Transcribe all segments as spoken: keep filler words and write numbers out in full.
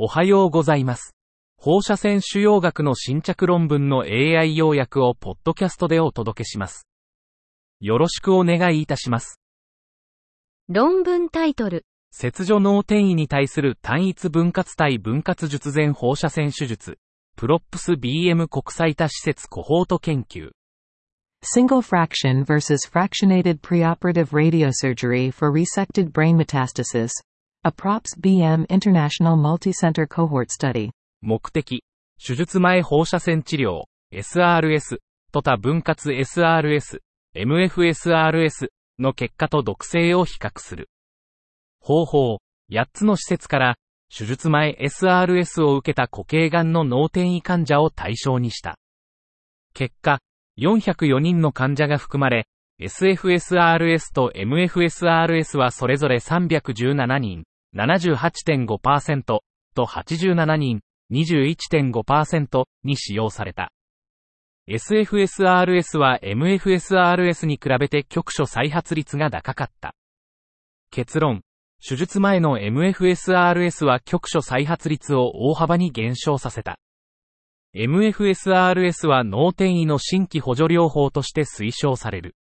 おはようございます。放射線腫瘍学の新着論文の エーアイ 要約をポッドキャストでお届けします。よろしくお願いいたします。論文タイトル。切除脳転移に対する単一分割対分割術前放射線手術。Propps ビーエム 国際多施設コホート研究。Single fraction versus fractionated preoperative radiosurgery for resected brain metastasis. A Propps ビーエム International Multicenter Cohort Study。目的、手術前放射線治療、エスアールエス、と他分割 エスアールエス、エムエフエスアールエス の結果と毒性を比較する。方法、やっつの施設から、手術前 エスアールエス を受けた固形癌の脳転移患者を対象にした。結果、よんひゃくよにんの患者が含まれ、エスエフエスアールエス と エムエフエスアールエス はそれぞれさんびゃくじゅうななにん、ななじゅうはちてんごパーセント とはちじゅうななにん、にじゅういちてんごパーセント に使用された。エスエフエスアールエス は エムエフエスアールエス に比べて局所再発率が高かった。結論、手術前の エムエフエスアールエス は局所再発率を大幅に減少させた。エムエフエスアールエス は脳転移の新規補助療法として推奨される。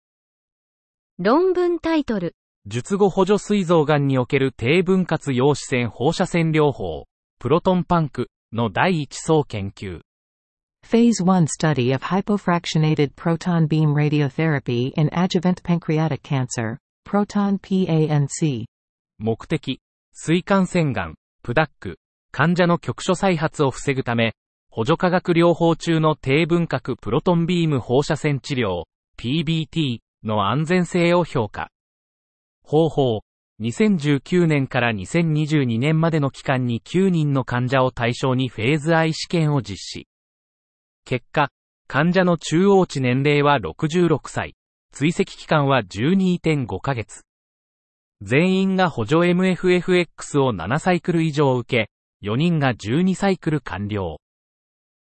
論文タイトル。術後補助膵臓癌における低分割陽子線放射線療法、プロトンパンク。の第一層研究。Phase one study of hypofractionated proton beam radiotherapy in adjuvant pancreatic cancer, proton ピーエーエンシー。目的、膵管腺癌、プダック、患者の局所再発を防ぐため、補助化学療法中の低分割プロトンビーム放射線治療、ピービーティー の安全性を評価。方法、にせんじゅうきゅうねんからにせんにじゅうにねんまでの期間にきゅうにんの患者を対象にフェーズ I 試験を実施。結果、患者の中央値年齢はろくじゅうろくさい、追跡期間は じゅうにてんごかげつ。全員が補助 エムエフエフエックス をななサイクル以上受け、よにんがじゅうにサイクル完了。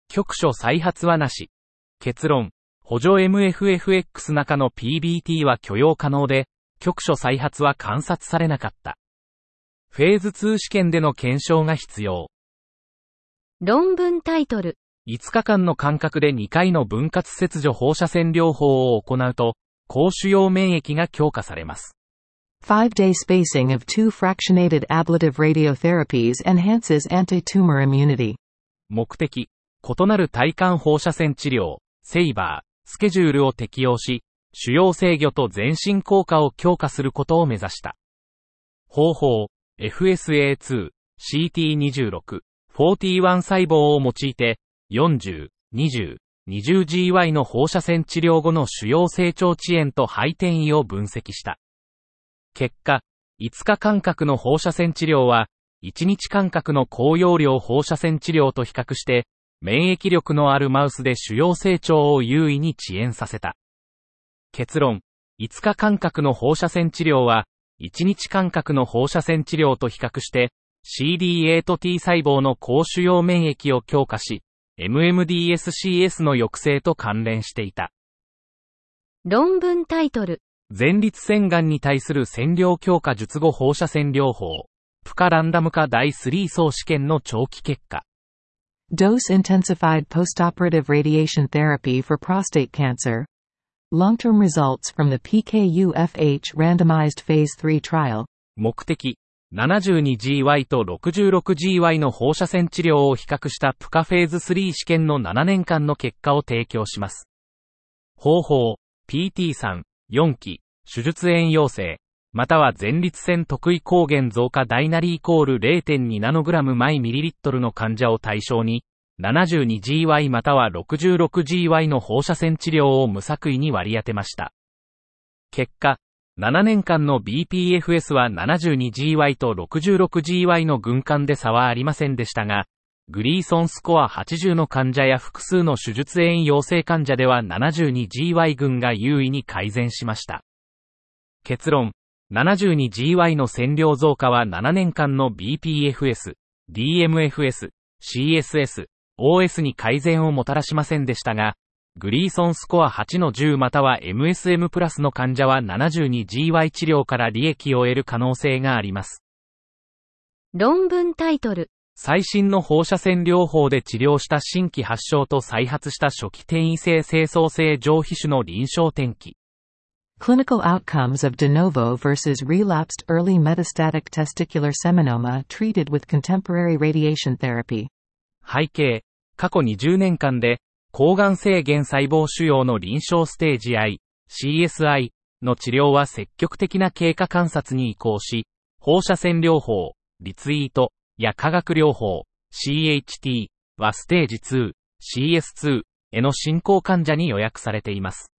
局所再発はなし。結論、補助 エムエフエフエックス 中の ピービーティー は許容可能で、局所再発は観察されなかった。フェーズツー試験での検証が必要。論文タイトル。いつかかんの間隔でにかいの分割切除放射線療法を行うと、高腫瘍免疫が強化されます。five day spacing of two fractionated ablative radiotherapies enhances anti-tumor immunity。目的、異なる体間放射線治療、セイバー、スケジュールを適用し、腫瘍制御と全身効果を強化することを目指した。方法、エフエスエーツー、シーティーにじゅうろく、よんじゅういち細胞を用いて、よんじゅう、にじゅう、にじゅうジーワイ の放射線治療後の腫瘍成長遅延と肺転移を分析した。結果、いつかかん隔の放射線治療は、いちにちかん隔の高容量放射線治療と比較して、免疫力のあるマウスで腫瘍成長を優位に遅延させた。結論、いつかかん隔の放射線治療は、いちにちかん隔の放射線治療と比較して、シーディーエイトティー 細胞の高腫瘍免疫を強化し、エムエムディーエスシーエス の抑制と関連していた。論文タイトル。前立腺癌に対する線量強化術後放射線療法、プカランダム化だいさんそう試験の長期結果。Dose Intensified Postoperative Radiation Therapy for Prostate Cancer。Long-term results from the ピーケーユーエフエイチ randomized phase three trial。 目的、ななじゅうにジーワイ と ろくじゅうろくジーワイ の放射線治療を比較したプカフェーズスリー試験のななねんかんの結果を提供します。方法、ピーティースリー、よんき、手術炎陽性、または前立腺特異抗原増加ダイナリーイコール れいてんにナノグラム毎ミリリットル の患者を対象に、ななじゅうにジーワイ または ろくじゅうろくジーワイ の放射線治療を無作為に割り当てました。結果、ななねんかんの ビーピーエフエス は ななじゅうにジーワイ と ろくじゅうろくジーワイ の群間で差はありませんでしたが、グリーソンスコアはちじゅうの患者や複数の手術炎陽性患者では ななじゅうにジーワイ 群が優位に改善しました。結論、ななじゅうにジーワイ の線量増加はななねんかんの ビーピーエフエス、dMFS、シーエスエス、オーエス に改善をもたらしませんでしたが、グリーソンスコアはちのじゅうまたは エムエスエム プラスの患者は ななじゅうにジーワイ 治療から利益を得る可能性があります。論文タイトル。最新の放射線療法で治療した新規発症と再発した初期転移性精巣性上皮腫の臨床転記。Clinical outcomes of de novo versus relapsed early metastatic testicular seminoma treated with contemporary radiation therapy。背景、過去にじゅうねんかんで、抗がん性原細胞腫瘍の臨床ステージ I、シーエスアイ の治療は積極的な経過観察に移行し、放射線療法、リツイート、や化学療法、シーエイチティー はステージツー、シーエスツー への進行患者に予約されています。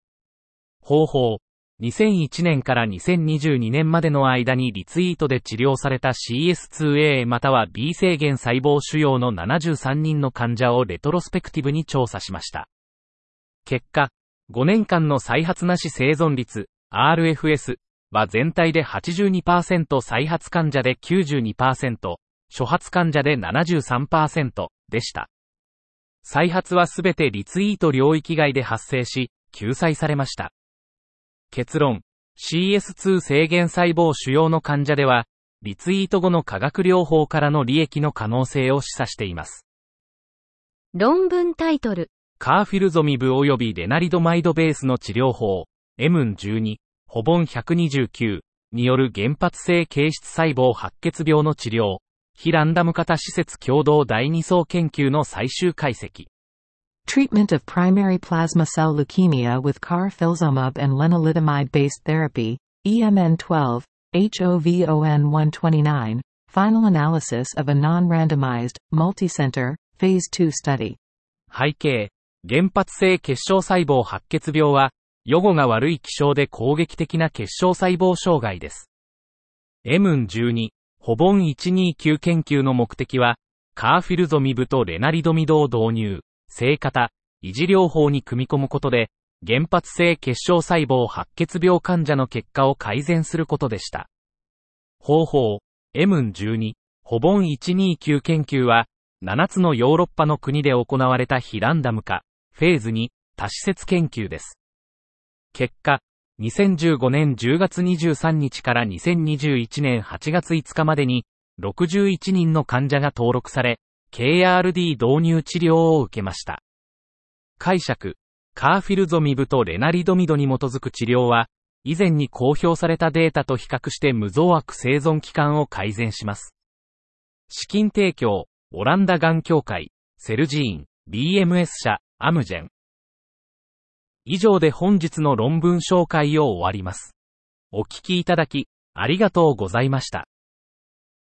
方法、にせんいちねんからにせんにじゅうにねんまでの間にリツイートで治療された シーエスツーエー または B 性原細胞腫瘍のななじゅうさんにんの患者をレトロスペクティブに調査しました。結果、ごねんかんの再発なし生存率、アールエフエス は全体で はちじゅうにパーセント、再発患者で きゅうじゅうにパーセント、初発患者で ななじゅうさんパーセント でした。再発はすべてリツイート領域外で発生し、救済されました。結論、シーエスツー 性原細胞腫瘍の患者では、リツイート後の化学療法からの利益の可能性を示唆しています。論文タイトル。カーフィルゾミブ及びレナリドマイドベースの治療法、イーエムエヌじゅうに、保本ひゃくにじゅうきゅうによる原発性形質細胞白血病の治療、非ランダム型施設共同だいに層研究の最終解析。Treatment of primary plasma cell leukemia with carfilzomib and lenalidomide-based therapy, イーエムエヌじゅうに, HOVON129, final analysis of a non-randomized, multicenter, phase two study。 背景、原発性血小細胞白血病は、予後が悪い気象で攻撃的な血小細胞障害です。イーエムエヌじゅうに、ホボンいちにきゅう研究の目的は、カーフィルゾミブとレナリドミドを導入。生方、維持療法に組み込むことで、原発性血小細胞白血病患者の結果を改善することでした。方法、イーエムエヌじゅうに、ホボンいちにきゅう研究は、ななつのヨーロッパの国で行われた非ランダム化、フェーズに、多施設研究です。結果、にせんじゅうごねんじゅうがつにじゅうさんにちからにせんにじゅういちねんはちがついつかまでに、ろくじゅういちにんの患者が登録され、ケーアールディー 導入治療を受けました。解釈、カーフィルゾミブとレナリドミドに基づく治療は、以前に公表されたデータと比較して無増悪生存期間を改善します。資金提供、オランダがん協会、セルジーン、ビーエムエス 社、アムジェン。以上で本日の論文紹介を終わります。お聞きいただき、ありがとうございました。